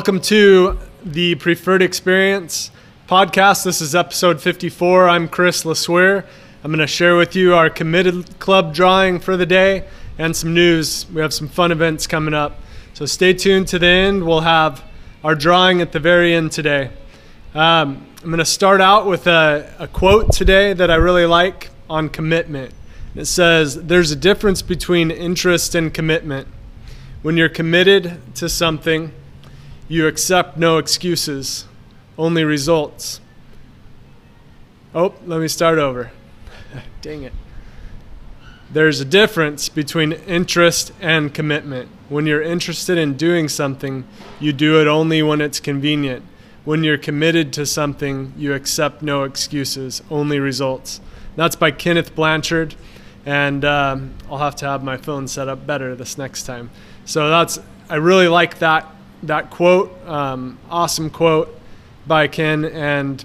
Welcome to the Preferred Experience Podcast. This is episode 54. I'm Chris LeSueur. I'm going to share with you our Committed Club drawing for the day and some news. We have some fun events coming up, so stay tuned to the end. We'll have our drawing at the very end today. I'm going to start out with a quote today that I really like on commitment. It says, "There's a difference between interest and commitment. When you're committed to something, you accept no excuses, only results." Oh, let me start over. Dang it. There's a difference between interest and commitment. When you're interested in doing something, you do it only when it's convenient. When you're committed to something, you accept no excuses, only results. That's by Kenneth Blanchard, and I'll have to have my phone set up better this next time. So I really like that quote. Awesome quote by Ken, and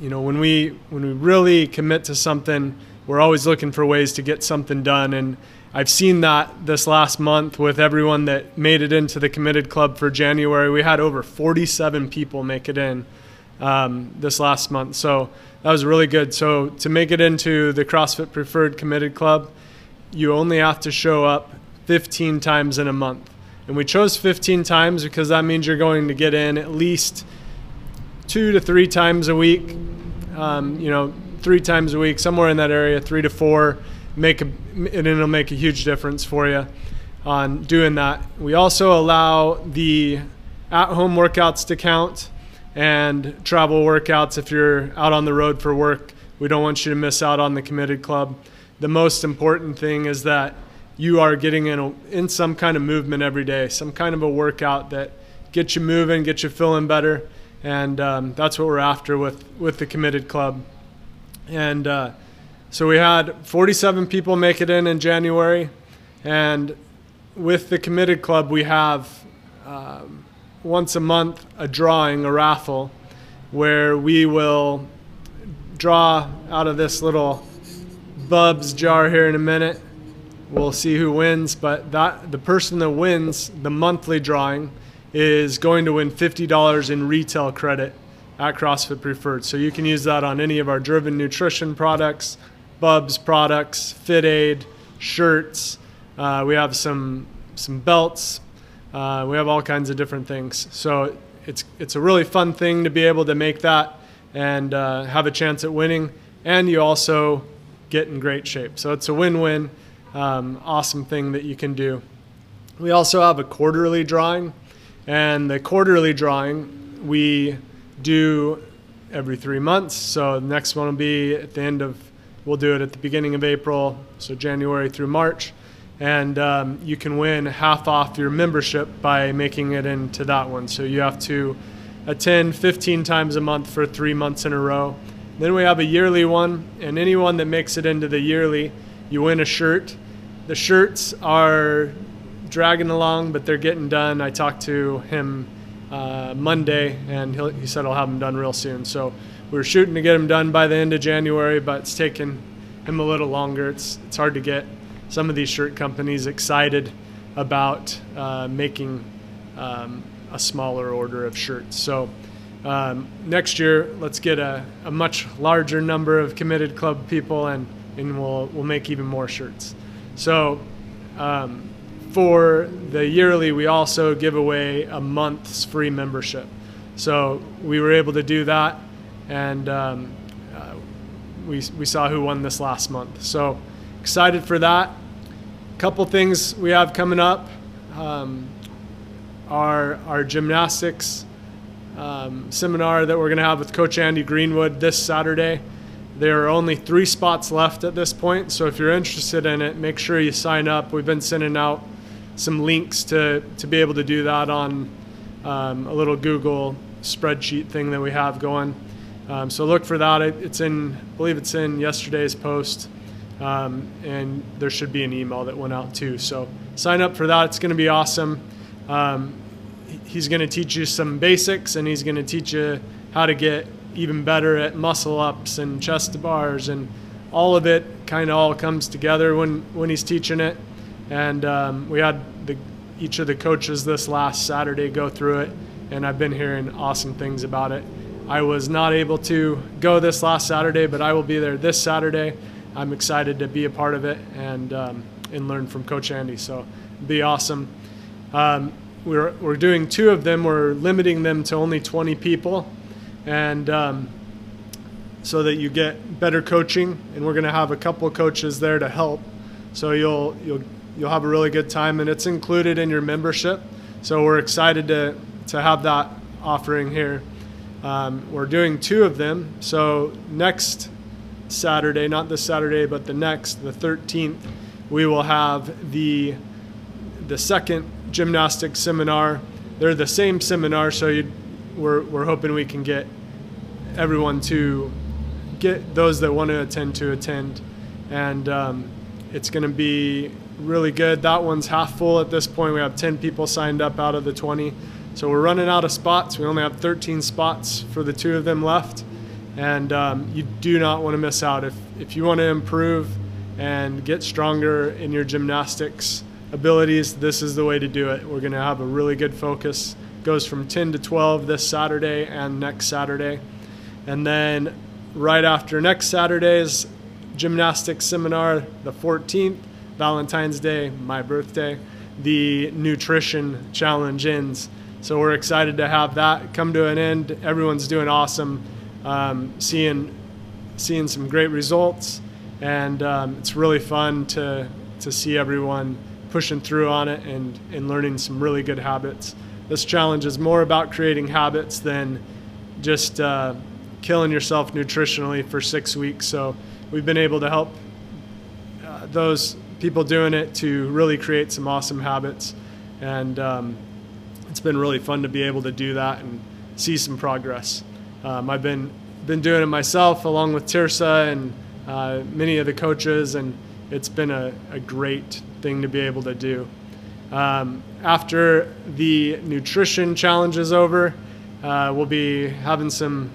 you know, when we really commit to something, we're always looking for ways to get something done. And I've seen that this last month with everyone that made it into the Committed Club for January. We had over 47 people make it in this last month, so that was really good. So to make it into the CrossFit Preferred Committed Club, you only have to show up 15 times in a month. And we chose 15 times because that means you're going to get in at least 2 to 3 times a week, 3 times a week, somewhere in that area, 3 to 4, and it'll make a huge difference for you on doing that. We also allow the at-home workouts to count and travel workouts if you're out on the road for work. We don't want you to miss out on the Committed Club. The most important thing is that you are getting in some kind of movement every day, some kind of a workout that gets you moving, gets you feeling better. And that's what we're after with the Committed Club. And so we had 47 people make it in January. And with the Committed Club, we have once a month a drawing, a raffle, where we will draw out of this little Bubs jar here in a minute. We'll see who wins, but the person that wins the monthly drawing is going to win $50 in retail credit at CrossFit Preferred. So you can use that on any of our Driven Nutrition products, Bubs products, FitAid, shirts. We have some belts. We have all kinds of different things. So it's a really fun thing to be able to make that and have a chance at winning. And you also get in great shape. So it's a win-win. Awesome thing that you can do. We also have a quarterly drawing, and the quarterly drawing we do every 3 months. So the next one will be we'll do it at the beginning of April, so January through March. And you can win half off your membership by making it into that one. So you have to attend 15 times a month for 3 months in a row. Then we have a yearly one, and anyone that makes it into the yearly, you win a shirt. The shirts are dragging along, but they're getting done. I talked to him Monday, and he said I'll have them done real soon. So we're shooting to get them done by the end of January, but it's taking him a little longer. It's hard to get some of these shirt companies excited about making a smaller order of shirts. So next year, let's get a much larger number of Committed Club people, and we'll make even more shirts. So for the yearly, we also give away a month's free membership. So we were able to do that, and we saw who won this last month. So excited for that. A couple things we have coming up are our gymnastics seminar that we're going to have with Coach Andy Greenwood this Saturday. There are only 3 spots left at this point, so if you're interested in it, make sure you sign up. We've been sending out some links to be able to do that on a little Google spreadsheet thing that we have going. So look for that. I believe it's in yesterday's post, and there should be an email that went out too. So sign up for that. It's going to be awesome. He's going to teach you some basics, and he's going to teach you how to get even better at muscle-ups and chest-to-bars, and all of it kind of all comes together when he's teaching it. And we had the each of the coaches this last Saturday go through it, and I've been hearing awesome things about it. I was not able to go this last Saturday, but I will be there this Saturday. I'm excited to be a part of it and learn from Coach Andy, so it'll be awesome. We're doing two of them. We're limiting them to only 20 people, and so that you get better coaching. And we're going to have a couple coaches there to help, so you'll have a really good time, and it's included in your membership. So we're excited to have that offering here. We're doing two of them. So next Saturday, not this Saturday, but the next, the 13th, we will have the second gymnastics seminar. They're the same seminar, so we're hoping we can get everyone to get those that want to attend, and it's going to be really good. That one's half full at this point. We have 10 people signed up out of the 20, so we're running out of spots. We only have 13 spots for the two of them left, and you do not want to miss out. If you want to improve and get stronger in your gymnastics abilities, this is the way to do it. We're going to have a really good focus. Goes from 10 to 12 this Saturday and next Saturday. And then right after next Saturday's gymnastics seminar, the 14th, Valentine's Day, my birthday, the Nutrition Challenge ends. So we're excited to have that come to an end. Everyone's doing awesome, seeing some great results, and it's really fun to see everyone pushing through on it and learning some really good habits. This challenge is more about creating habits than just killing yourself nutritionally for 6 weeks. So we've been able to help those people doing it to really create some awesome habits, and it's been really fun to be able to do that and see some progress. I've been doing it myself along with Tirsa and many of the coaches, and it's been a great thing to be able to do. After the nutrition challenge is over, we'll be having some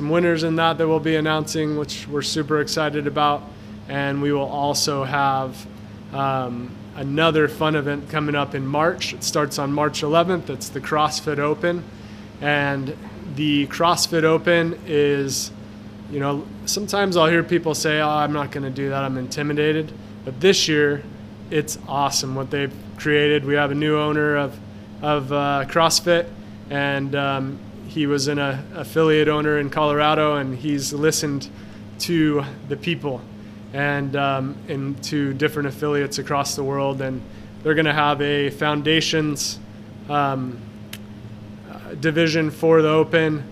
winners in that we'll be announcing, which we're super excited about. And we will also have another fun event coming up in March. It starts on March 11th. It's the CrossFit Open, and the CrossFit Open is, you know, sometimes I'll hear people say, "Oh, I'm not going to do that. I'm intimidated." But this year, it's awesome what they've created. We have a new owner of CrossFit, and he was an affiliate owner in Colorado, and he's listened to the people and to different affiliates across the world. And they're going to have a foundations division for the Open.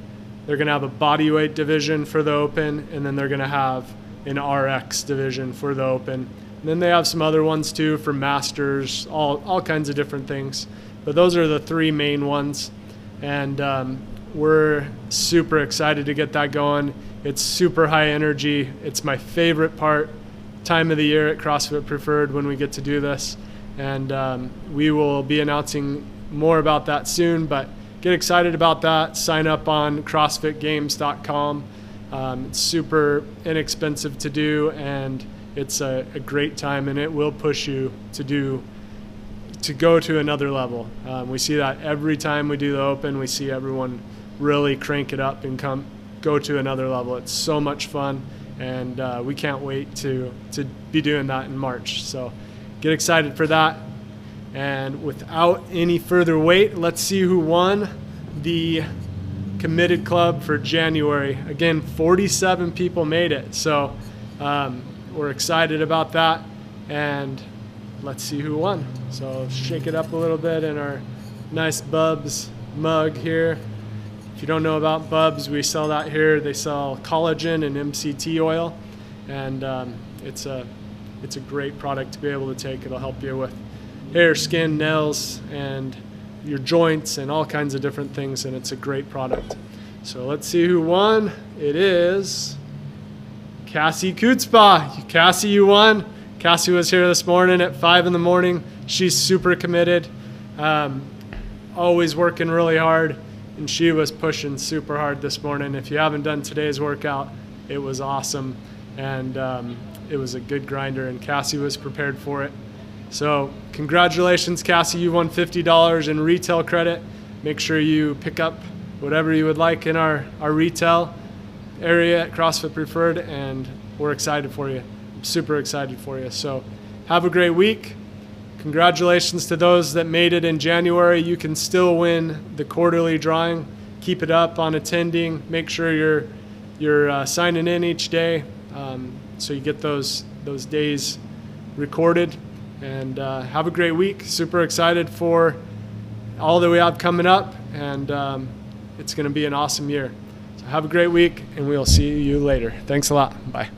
They're going to have a bodyweight division for the Open, and then they're going to have an RX division for the Open. And then they have some other ones too for masters, all kinds of different things. But those are the three main ones, and we're super excited to get that going. It's super high energy. It's my favorite time of the year at CrossFit Preferred when we get to do this. And we will be announcing more about that soon, but get excited about that. Sign up on CrossFitGames.com. It's super inexpensive to do, and it's a great time, and it will push you to go to another level. We see that every time we do the Open. We see everyone really crank it up and go to another level. It's so much fun, and we can't wait to be doing that in March. So get excited for that. And without any further wait, let's see who won the Committed Club for January. Again, 47 people made it, so we're excited about that. And let's see who won. So shake it up a little bit in our nice Bubs mug here. If you don't know about Bubs, we sell that here. They sell collagen and MCT oil, and it's a great product to be able to take. It'll help you with hair, skin, nails, and your joints, and all kinds of different things, and it's a great product. So let's see who won. It is Cassie Kutzpah. Cassie, you won. Cassie was here this morning at 5 in the morning. She's super committed, always working really hard, and she was pushing super hard this morning. If you haven't done today's workout, it was awesome, and it was a good grinder, and Cassie was prepared for it. So congratulations, Cassie, you won $50 in retail credit. Make sure you pick up whatever you would like in our retail area at CrossFit Preferred, and we're excited for you. I'm super excited for you. So have a great week. Congratulations to those that made it in January. You can still win the quarterly drawing. Keep it up on attending. Make sure you're signing in each day so you get those days recorded. And have a great week. Super excited for all that we have coming up, and it's going to be an awesome year. So have a great week, and we'll see you later. Thanks a lot. Bye.